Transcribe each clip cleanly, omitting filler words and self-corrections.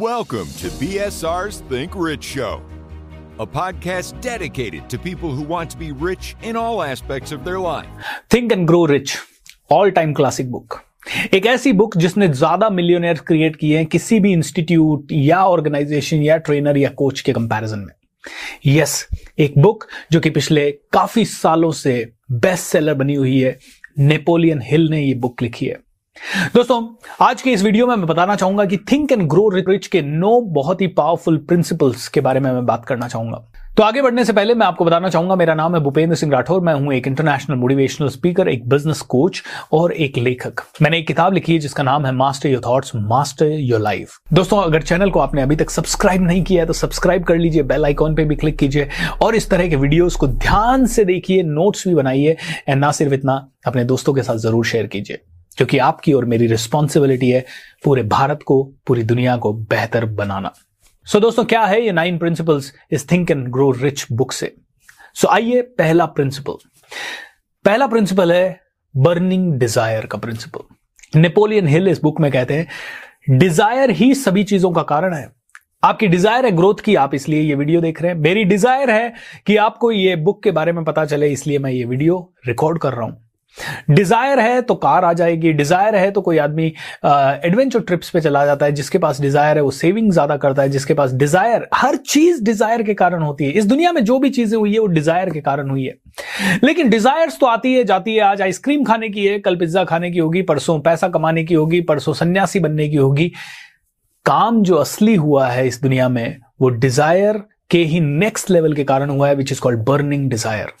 Welcome to BSR's Think Rich Show, a podcast dedicated to people who want to be rich in all aspects of their life. Think and Grow Rich, all-time classic book. एक ऐसी book जिसने ज्यादा millionaire create किए हैं किसी भी institute या organisation या ट्रेनर या कोच के कंपैरिजन में. यस, एक बुक जो कि पिछले काफी सालों से बेस्ट सेलर बनी हुई है. नेपोलियन हिल ने ये बुक लिखी है. दोस्तों, आज के इस वीडियो में मैं बताना चाहूंगा कि थिंक एंड ग्रो रिच के 9 बहुत ही पावरफुल प्रिंसिपल्स के बारे में मैं बात करना चाहूंगा. तो आगे बढ़ने से पहले मैं आपको बताना चाहूंगा, मेरा नाम है भूपेंद्र सिंह राठौर. मैं हूं एक इंटरनेशनल मोटिवेशनल स्पीकर, एक बिजनेस कोच और एक लेखक. मैंने एक किताब लिखी है जिसका नाम है master your thoughts master your life. दोस्तों, अगर चैनल को आपने अभी तक सब्सक्राइब नहीं किया है तो सब्सक्राइब कर लीजिए, बेल आइकॉन पे भी क्लिक कीजिए और इस तरह के वीडियोज को ध्यान से देखिए, नोट्स भी बनाइए एंड ना सिर्फ इतना, अपने दोस्तों के साथ जरूर शेयर कीजिए, क्योंकि आपकी और मेरी रिस्पॉन्सिबिलिटी है पूरे भारत को, पूरी दुनिया को बेहतर बनाना. सो दोस्तों, क्या है ये 9 प्रिंसिपल्स इस think and grow rich book से? सो आइए, पहला प्रिंसिपल है बर्निंग डिजायर का प्रिंसिपल. नेपोलियन हिल इस बुक में कहते हैं डिजायर ही सभी चीजों का कारण है. आपकी डिजायर है ग्रोथ की, आप इसलिए ये वीडियो देख रहे हैं. मेरी डिजायर है कि आपको ये बुक के बारे में पता चले, इसलिए मैं ये वीडियो रिकॉर्ड कर रहा हूं. डिजायर है तो कार आ जाएगी. डिजायर है तो कोई आदमी एडवेंचर ट्रिप्स पे चला जाता है. जिसके पास डिजायर है वो सेविंग ज्यादा करता है. जिसके पास डिजायर, हर चीज डिजायर के कारण होती है. इस दुनिया में जो भी चीजें हुई है वो डिजायर के कारण हुई है. लेकिन डिजायर्स तो आती है जाती है. आज आइसक्रीम खाने की है, कल पिज्जा खाने की होगी, परसों पैसा कमाने की होगी, परसों सन्यासी बनने की होगी. काम जो असली हुआ है इस दुनिया में वो डिजायर के ही नेक्स्ट लेवल के कारण हुआ है, which is called burning desire.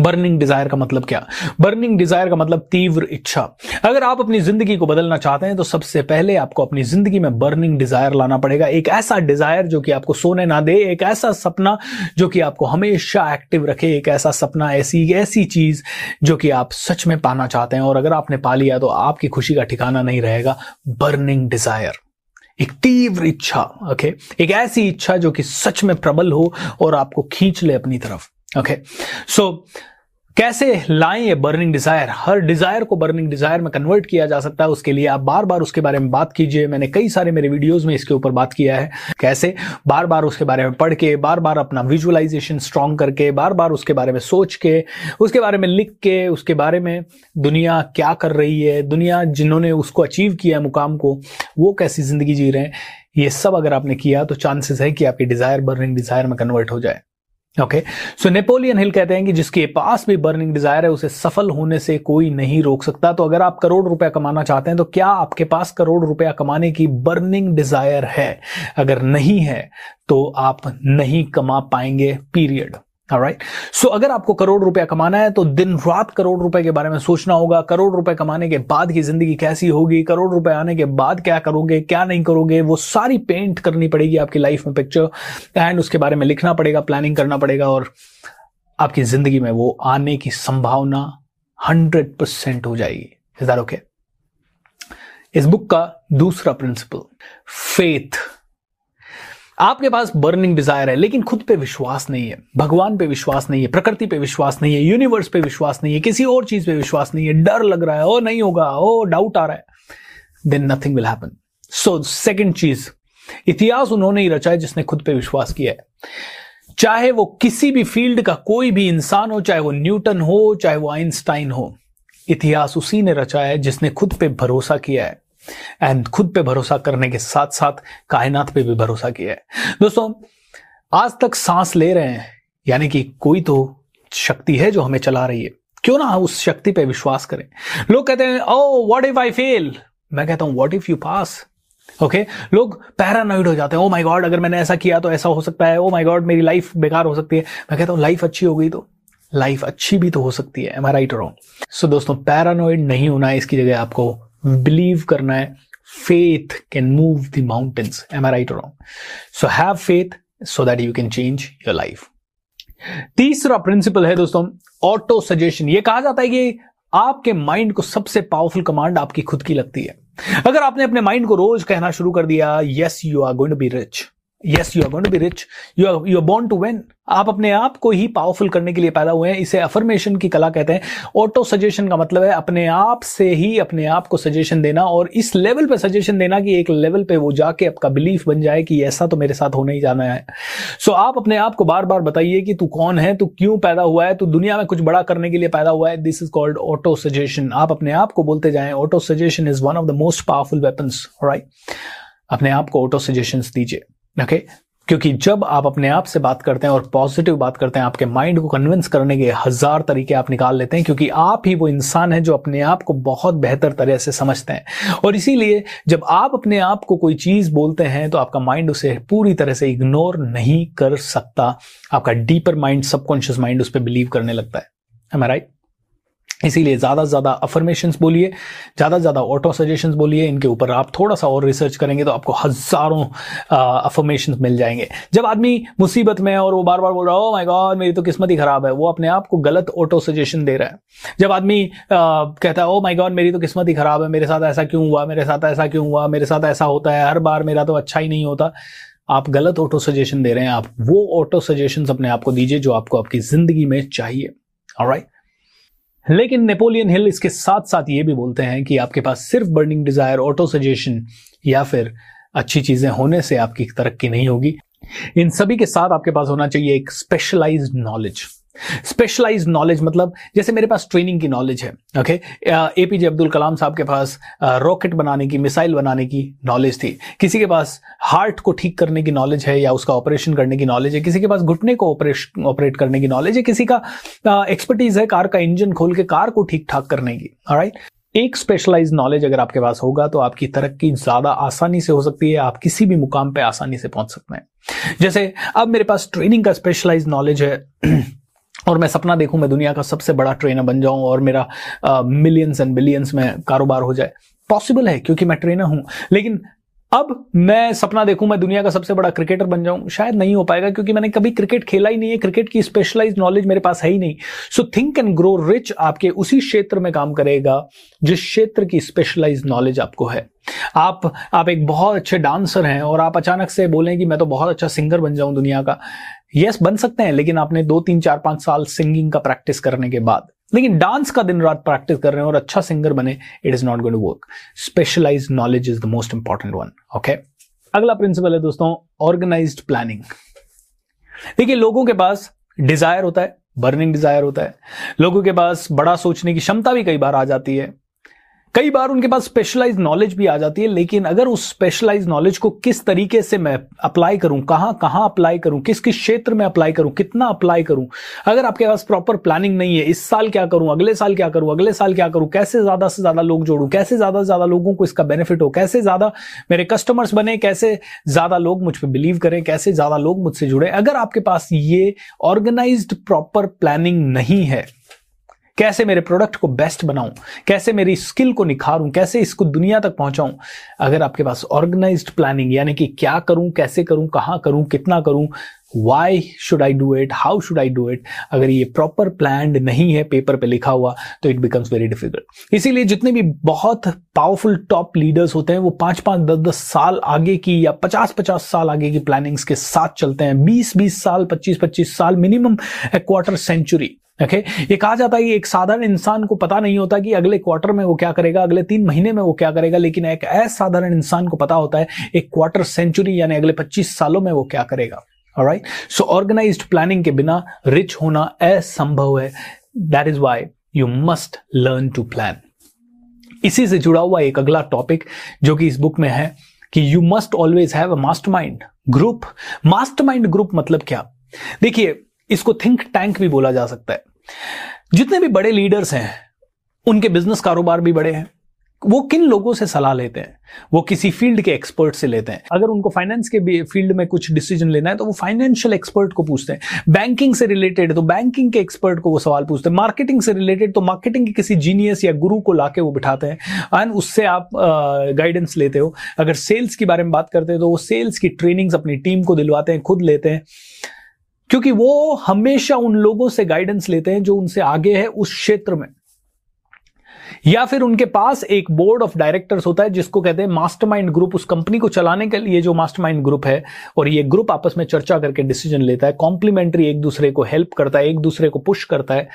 Burning desire का मतलब क्या? बर्निंग डिजायर का मतलब तीव्र इच्छा. अगर आप अपनी जिंदगी को बदलना चाहते हैं तो सबसे पहले आपको अपनी जिंदगी में बर्निंग डिजायर लाना पड़ेगा. एक ऐसा डिजायर जो कि आपको सोने ना दे, एक ऐसा सपना जो कि आपको हमेशा एक्टिव रखे, एक ऐसा सपना, ऐसी चीज जो कि आप सच में पाना चाहते हैं और अगर आपने पा लिया तो आपकी खुशी का ठिकाना नहीं रहेगा. बर्निंग डिजायर, एक तीव्र इच्छा. ओके, एक ऐसी इच्छा जो कि सच में प्रबल हो और आपको खींच ले अपनी तरफ. ओके, सो कैसे लाएं ये बर्निंग डिजायर? हर डिजायर को बर्निंग डिजायर में कन्वर्ट किया जा सकता है. उसके लिए आप बार बार उसके बारे में बात कीजिए. मैंने कई सारे मेरे वीडियोस में इसके ऊपर बात किया है, कैसे बार बार उसके बारे में पढ़ के, बार बार अपना विजुअलाइजेशन स्ट्रांग करके, बार बार उसके बारे में सोच के, उसके बारे में लिख के, उसके बारे में दुनिया क्या कर रही है, दुनिया जिन्होंने उसको अचीव किया है मुकाम को, वो कैसी जिंदगी जी रहे हैं. ये सब अगर आपने किया तो चांसेस है कि आपकी डिजायर बर्निंग डिजायर में कन्वर्ट हो जाए. ओके, सो नेपोलियन हिल कहते हैं कि जिसके पास भी बर्निंग डिजायर है उसे सफल होने से कोई नहीं रोक सकता. तो अगर आप करोड़ रुपया कमाना चाहते हैं तो क्या आपके पास करोड़ रुपया कमाने की बर्निंग डिजायर है? अगर नहीं है तो आप नहीं कमा पाएंगे, पीरियड. ऑलराइट, सो अगर आपको करोड़ रुपया कमाना है तो दिन रात करोड़ रुपए के बारे में सोचना होगा. करोड़ रुपए कमाने के बाद की जिंदगी कैसी होगी, करोड़ रुपए आने के बाद क्या करोगे, क्या नहीं करोगे, वो सारी पेंट करनी पड़ेगी आपकी लाइफ में पिक्चर एंड उसके बारे में लिखना पड़ेगा, प्लानिंग करना पड़ेगा और आपकी जिंदगी में वो आने की संभावना 100% हो जाएगी. Is that okay? इस बुक का दूसरा प्रिंसिपल फेथ. आपके पास बर्निंग डिजायर है लेकिन खुद पे विश्वास नहीं है, भगवान पे विश्वास नहीं है, प्रकृति पे विश्वास नहीं है, यूनिवर्स पे विश्वास नहीं है, किसी और चीज पे विश्वास नहीं है, डर लग रहा है, ओ नहीं होगा, ओ डाउट आ रहा है, then nothing will happen. So second चीज, इतिहास उन्होंने ही रचा है जिसने खुद पे विश्वास किया है. चाहे वो किसी भी फील्ड का कोई भी इंसान हो, चाहे वो न्यूटन हो, चाहे वो आइंस्टाइन हो, इतिहास उसी ने रचा है जिसने खुद पे भरोसा किया है एंड खुद पे भरोसा करने के साथ साथ कायनात पे भी भरोसा किया है. दोस्तों, आज तक सांस ले रहे हैं यानी कि कोई तो शक्ति है जो हमें चला रही है. क्यों ना उस शक्ति पे विश्वास करें. लोग कहते हैं oh what if I fail, मैं कहता हूं what if you pass. Okay, लोग पैरानॉइड हो जाते हैं, ओ माय गॉड अगर मैंने ऐसा किया तो ऐसा हो सकता है, ओ माय गॉड मेरी लाइफ बेकार हो सकती है. मैं कहता हूं लाइफ अच्छी हो गई तो लाइफ अच्छी भी तो हो सकती है. एम आई राइट और रॉन्ग? सो दोस्तों, पैरानॉइड नहीं होना है, इसकी जगह आपको बिलीव करना है. Faith can move the mountains. Am I right और wrong? So have faith so that you can change your life. तीसरा प्रिंसिपल है दोस्तों ऑटो सजेशन. ये कहा जाता है कि आपके माइंड को सबसे पावरफुल कमांड आपकी खुद की लगती है. अगर आपने अपने माइंड को रोज कहना शुरू कर दिया yes you are going to be rich, Yes, you are going to be rich. You are born to win. आप अपने आप को ही पावरफुल करने के लिए पैदा हुए हैं. इसे अफर्मेशन की कला कहते हैं. ऑटो सजेशन का मतलब है अपने आप से ही अपने आप को सजेशन देना, और इस लेवल पे सजेशन देना कि एक लेवल पे वो जाके आपका बिलीफ बन जाए कि ऐसा तो मेरे साथ होने ही जाना है. सो आप अपने आप को बार बार बताइए कि तू कौन है, तू क्यों पैदा हुआ है, तू दुनिया में कुछ बड़ा करने के लिए पैदा हुआ है. This is called auto suggestion. आप अपने आप को बोलते जाएं. Auto suggestion is one of the most powerful weapons. Right, अपने आप को ऑटो सजेशन दीजिए. Okay? क्योंकि जब आप अपने आप से बात करते हैं और पॉजिटिव बात करते हैं, आपके माइंड को कन्विंस करने के हजार तरीके आप निकाल लेते हैं, क्योंकि आप ही वो इंसान हैं जो अपने आप को बहुत बेहतर तरह से समझते हैं. और इसीलिए जब आप अपने आप को कोई चीज बोलते हैं तो आपका माइंड उसे पूरी तरह से इग्नोर नहीं कर सकता. आपका डीपर माइंड, सबकॉन्शियस माइंड उस पर बिलीव करने लगता है. Am I right? इसीलिए ज्यादा से ज्यादा अफर्मेशंस बोलिए, ज्यादा से ज्यादा ऑटो सजेशंस बोलिए. इनके ऊपर आप थोड़ा सा और रिसर्च करेंगे तो आपको हजारों अफर्मेशंस मिल जाएंगे. जब आदमी मुसीबत में है और वो बार बार बोल रहा है, ओ माय गॉड मेरी तो किस्मत ही खराब है, वो अपने आप को गलत ऑटो सजेशन दे रहा है. जब आदमी कहता है ओ माय गॉड मेरी तो किस्मत ही खराब है, मेरे साथ ऐसा क्यों हुआ, मेरे साथ ऐसा क्यों हुआ, मेरे साथ ऐसा होता है हर बार, मेरा तो अच्छा ही नहीं होता, आप गलत ऑटो सजेशन दे रहे हैं. आप वो ऑटो सजेशंस अपने आप को दीजिए जो आपको आपकी जिंदगी में चाहिए. ऑलराइट. लेकिन नेपोलियन हिल इसके साथ साथ ये भी बोलते हैं कि आपके पास सिर्फ बर्निंग डिजायर, ऑटो सजेशन या फिर अच्छी चीजें होने से आपकी तरक्की नहीं होगी. इन सभी के साथ आपके पास होना चाहिए एक स्पेशलाइज्ड नॉलेज. स्पेशलाइज्ड नॉलेज मतलब जैसे मेरे पास ट्रेनिंग की नॉलेज है. ओके, एपीजे अब्दुल कलाम साहब के पास रॉकेट बनाने की, मिसाइल बनाने की नॉलेज थी. किसी के पास हार्ट को ठीक करने की नॉलेज है या उसका ऑपरेशन करने की नॉलेज है. किसी के पास घुटने को ऑपरेट करने की नॉलेज है. किसी का एक्सपर्टीज है कार का इंजन खोल के कार को ठीक ठाक करने की. ऑलराइट, एक स्पेशलाइज्ड नॉलेज अगर आपके पास होगा तो आपकी तरक्की ज्यादा आसानी से हो सकती है. आप किसी भी मुकाम पे आसानी से पहुंच सकते हैं. जैसे अब मेरे पास ट्रेनिंग का स्पेशलाइज्ड नॉलेज है और मैं सपना देखूं मैं दुनिया का सबसे बड़ा ट्रेनर बन जाऊं और मेरा मिलियंस एंड बिलियंस में कारोबार हो जाए. पॉसिबल है क्योंकि मैं ट्रेनर हूं. लेकिन अब मैं सपना देखूं मैं दुनिया का सबसे बड़ा क्रिकेटर बन जाऊं, शायद नहीं हो पाएगा क्योंकि मैंने कभी क्रिकेट खेला ही नहीं है. क्रिकेट की स्पेशलाइज्ड नॉलेज मेरे पास है ही नहीं. So think and grow rich आपके उसी क्षेत्र में काम करेगा जिस क्षेत्र की स्पेशलाइज्ड नॉलेज आपको है. आप एक बहुत अच्छे डांसर हैं और आप अचानक से बोलें कि मैं तो बहुत अच्छा सिंगर बन जाऊं दुनिया का. यस, बन सकते हैं, लेकिन आपने 2, 3, 4, 5 साल सिंगिंग का प्रैक्टिस करने के बाद. लेकिन डांस का दिन रात प्रैक्टिस कर रहे हैं और अच्छा सिंगर बने, it is not going to work. Specialised knowledge is the most important one. Okay, अगला प्रिंसिपल है दोस्तों ऑर्गेनाइज्ड प्लानिंग. देखिए, लोगों के पास डिजायर होता है, बर्निंग डिजायर होता है. लोगों के पास बड़ा सोचने की क्षमता भी कई बार आ जाती है. कई बार उनके पास स्पेशलाइज्ड नॉलेज भी आ जाती है. लेकिन अगर उस स्पेशलाइज्ड नॉलेज को किस तरीके से मैं अप्लाई करूं, कहां अप्लाई करूं, किस किस क्षेत्र में अप्लाई करूं, कितना अप्लाई करूं, अगर आपके पास प्रॉपर प्लानिंग नहीं है, इस साल क्या करूं, अगले साल क्या करूं, अगले साल क्या करूं, कैसे ज्यादा से ज्यादा लोग जोड़ूं, कैसे ज्यादा से ज्यादा लोगों को इसका बेनिफिट हो, कैसे ज्यादा मेरे कस्टमर्स बने, कैसे ज्यादा लोग मुझ पर बिलीव करें, कैसे ज्यादा लोग मुझसे जुड़े, अगर आपके पास ये ऑर्गेनाइज्ड प्रॉपर प्लानिंग नहीं है, कैसे मेरे प्रोडक्ट को बेस्ट बनाऊं, कैसे मेरी स्किल को निखारूं, कैसे इसको दुनिया तक पहुंचाऊं, अगर आपके पास ऑर्गेनाइज्ड प्लानिंग यानी कि क्या करूं, कैसे करूं, कहां करूं, कितना करूं, why should I do it, how should I do it, अगर ये प्रॉपर प्लान्ड नहीं है, पेपर पे लिखा हुआ, तो इट बिकम्स वेरी डिफिकल्ट. इसीलिए जितने भी बहुत पावरफुल टॉप लीडर्स होते हैं वो 5-5, 10-10 साल आगे की या 50-50 साल आगे की प्लानिंग्स के साथ चलते हैं. 20-20 साल, 25-25 साल, minimum a quarter century. Okay? ये कहा जाता है कि एक साधारण इंसान को पता नहीं होता कि अगले क्वार्टर में वो क्या करेगा, अगले 3 महीने में वो क्या करेगा, लेकिन एक असाधारण इंसान को पता होता है एक क्वार्टर सेंचुरी यानी अगले 25 सालों में वो क्या करेगा. ऑलराइट, सो ऑर्गेनाइज्ड प्लानिंग के बिना रिच होना असंभव है. That is why you must learn to plan. इसी से जुड़ा हुआ एक अगला टॉपिक जो कि इस बुक में है कि you must always have a mastermind group. Mastermind group मतलब क्या? देखिए, इसको थिंक टैंक भी बोला जा सकता है. जितने भी बड़े लीडर्स हैं उनके बिजनेस कारोबार भी बड़े हैं. वो किन लोगों से सलाह लेते हैं? वो किसी फील्ड के एक्सपर्ट से लेते हैं. अगर उनको फाइनेंस के फील्ड में कुछ डिसीजन लेना है तो वो फाइनेंशियल एक्सपर्ट को पूछते हैं. बैंकिंग से रिलेटेड तो बैंकिंग के एक्सपर्ट को वो सवाल पूछते हैं. मार्केटिंग से रिलेटेड तो मार्केटिंग के किसी जीनियस या गुरु को लाके वो बिठाते हैं एंड उससे आप गाइडेंस लेते हो. अगर सेल्स के बारे में बात करते हैं तो वो सेल्स की ट्रेनिंग्स अपनी टीम को दिलवाते हैं, खुद लेते हैं, क्योंकि वो हमेशा उन लोगों से गाइडेंस लेते हैं जो उनसे आगे है उस क्षेत्र में. या फिर उनके पास एक बोर्ड ऑफ डायरेक्टर्स होता है जिसको कहते हैं मास्टरमाइंड ग्रुप। उस कंपनी को चलाने के लिए जो मास्टरमाइंड ग्रुप है, और ये ग्रुप आपस में चर्चा करके डिसीजन लेता है, कॉम्प्लीमेंट्री एक दूसरे को हेल्प करता है, एक दूसरे को पुश करता है।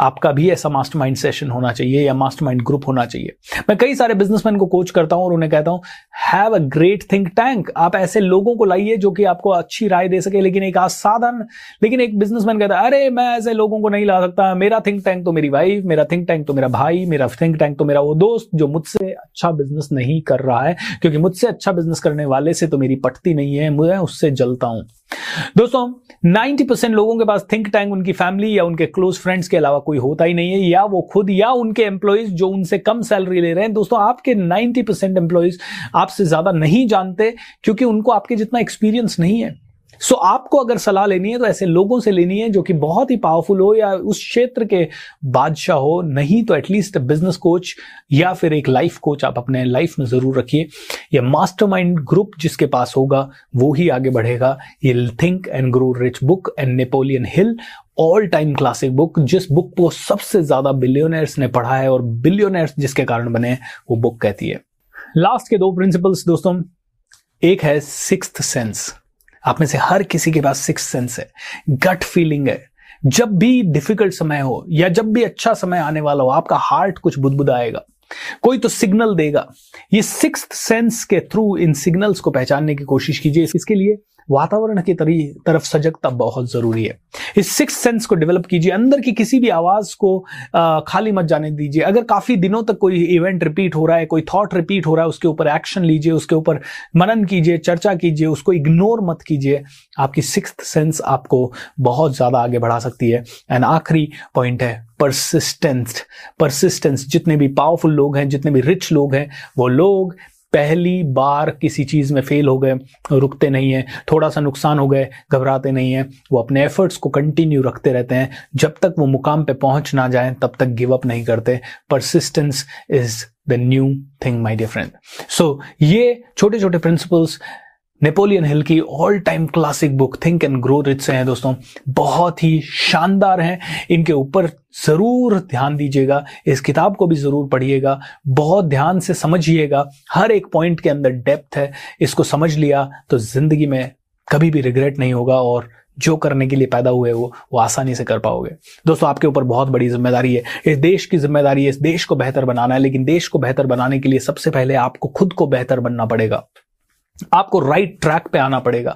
आपका भी ऐसा मास्टरमाइंड सेशन होना चाहिए या मास्टरमाइंड ग्रुप होना चाहिए। मैं कई सारे बिजनेसमैन को कोच करता हूं और उन्हें कहता हूं, have a great think tank. आप ऐसे लोगों को लाइए जो कि आपको अच्छी राय दे सके। लेकिन एक आसाधारण, लेकिन एक बिजनेसमैन कहता है, अरे मैं ऐसे लोगों को नहीं ला सकता, मेरा थिंक टैंक तो मेरी वाइफ, मेरा थिंक टैंक तो मेरा भाई, मेरा थिंक टैंक तो मेरा वो दोस्त जो मुझसे अच्छा बिजनेस नहीं कर रहा है, क्योंकि मुझसे अच्छा बिजनेस करने वाले से तो मेरी पटती नहीं है, मैं उससे जलता हूं। दोस्तों, 90% लोगों के पास थिंक टैंक उनकी फैमिली या उनके क्लोज फ्रेंड्स के अलावा कोई होता ही नहीं है, या वो खुद या उनके एम्प्लॉइज जो उनसे कम सैलरी ले रहे हैं। दोस्तों, आपके 90% एम्प्लॉइज आपसे ज्यादा नहीं जानते, क्योंकि उनको आपके जितना एक्सपीरियंस नहीं है। सो आपको अगर सलाह लेनी है तो ऐसे लोगों से लेनी है जो कि बहुत ही पावरफुल हो या उस क्षेत्र के बादशाह हो, नहीं तो एटलीस्ट बिजनेस कोच या फिर एक लाइफ कोच आप अपने लाइफ में जरूर रखिए। या मास्टरमाइंड ग्रुप जिसके पास होगा वो ही आगे बढ़ेगा। ये think and grow rich book and Napoleon Hill all time classic book, जिस बुक को सबसे ज्यादा बिलियनर्स ने पढ़ा है और बिलियनर्स जिसके कारण बने, वो बुक कहती है। लास्ट के दो प्रिंसिपल्स दोस्तों, एक है सिक्स्थ सेंस। आप में से हर किसी के पास सिक्स्थ सेंस है, गट फीलिंग है। जब भी डिफिकल्ट समय हो या जब भी अच्छा समय आने वाला हो, आपका हार्ट कुछ बुदबुदाएगा, कोई तो सिग्नल देगा। ये सिक्स्थ सेंस के थ्रू इन सिग्नल्स को पहचानने की कोशिश कीजिए। इसके लिए वातावरण की तरफ सजगता बहुत जरूरी है। इस सिक्स्थ सेंस को डेवलप कीजिए। अंदर की किसी भी आवाज को खाली मत जाने दीजिए। अगर काफी दिनों तक कोई इवेंट रिपीट हो रहा है, कोई थॉट रिपीट हो रहा है, उसके ऊपर एक्शन लीजिए, उसके ऊपर मनन कीजिए, चर्चा कीजिए, उसको इग्नोर मत कीजिए। आपकी सिक्स्थ सेंस आपको बहुत ज्यादा आगे बढ़ा सकती है। एंड आखिरी पॉइंट है परसिस्टेंस। परसिस्टेंस, जितने भी पावरफुल लोग हैं, जितने भी रिच लोग हैं, वो लोग पहली बार किसी चीज में फेल हो गए रुकते नहीं है, थोड़ा सा नुकसान हो गए घबराते नहीं है, वो अपने एफर्ट्स को कंटिन्यू रखते रहते हैं। जब तक वो मुकाम पे पहुंच ना जाए तब तक गिव अप नहीं करते। Persistence is the new thing my dear friend. So ये छोटे छोटे प्रिंसिपल्स नेपोलियन हिल की all time classic book think and grow rich से हैं दोस्तों। बहुत ही शानदार हैं, इनके ऊपर जरूर ध्यान दीजिएगा। इस किताब को भी जरूर पढ़िएगा, बहुत ध्यान से समझिएगा। हर एक पॉइंट के अंदर डेप्थ है। इसको समझ लिया तो जिंदगी में कभी भी रिग्रेट नहीं होगा, और जो करने के लिए पैदा हुए हो वो आसानी से कर पाओगे। दोस्तों, आपके ऊपर बहुत बड़ी जिम्मेदारी है, इस देश की जिम्मेदारी है, इस देश को बेहतर बनाना है। लेकिन देश को बेहतर बनाने के लिए सबसे पहले आपको खुद को बेहतर बनना पड़ेगा, आपको राइट ट्रैक पे आना पड़ेगा।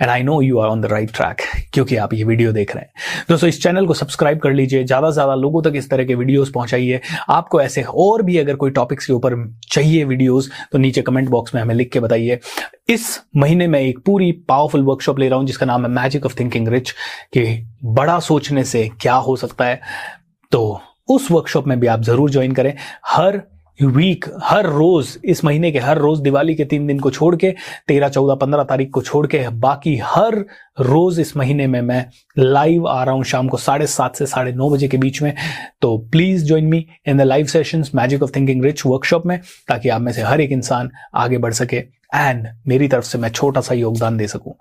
And I know you are on the right track, क्योंकि आप ये वीडियो देख रहे हैं। दोस्तों, इस चैनल को सब्सक्राइब कर लीजिए, ज्यादा से ज्यादा लोगों तक इस तरह के वीडियोस पहुंचाइए। आपको ऐसे और भी अगर कोई टॉपिक्स के ऊपर चाहिए वीडियोस, तो नीचे कमेंट बॉक्स में हमें लिख के बताइए। इस महीने में एक पूरी पावरफुल वर्कशॉप ले रहा हूं जिसका नाम है मैजिक ऑफ थिंकिंग रिच, कि बड़ा सोचने से क्या हो सकता है। तो उस वर्कशॉप में भी आप जरूर ज्वाइन करें। हर वीक, हर रोज, इस महीने के हर रोज, दिवाली के 3 दिन को छोड़ के, 13, 14, 15 तारीख को छोड़ के, बाकी हर रोज इस महीने में मैं लाइव आ रहा हूं शाम को 7:30 से 9:30 बजे के बीच में। तो please join me in the live sessions magic of thinking rich workshop में, ताकि आप में से हर एक इंसान आगे बढ़ सके एंड मेरी तरफ से मैं छोटा सा योगदान दे सकूं।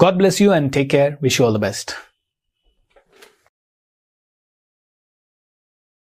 God bless you and take care. Wish you all the best.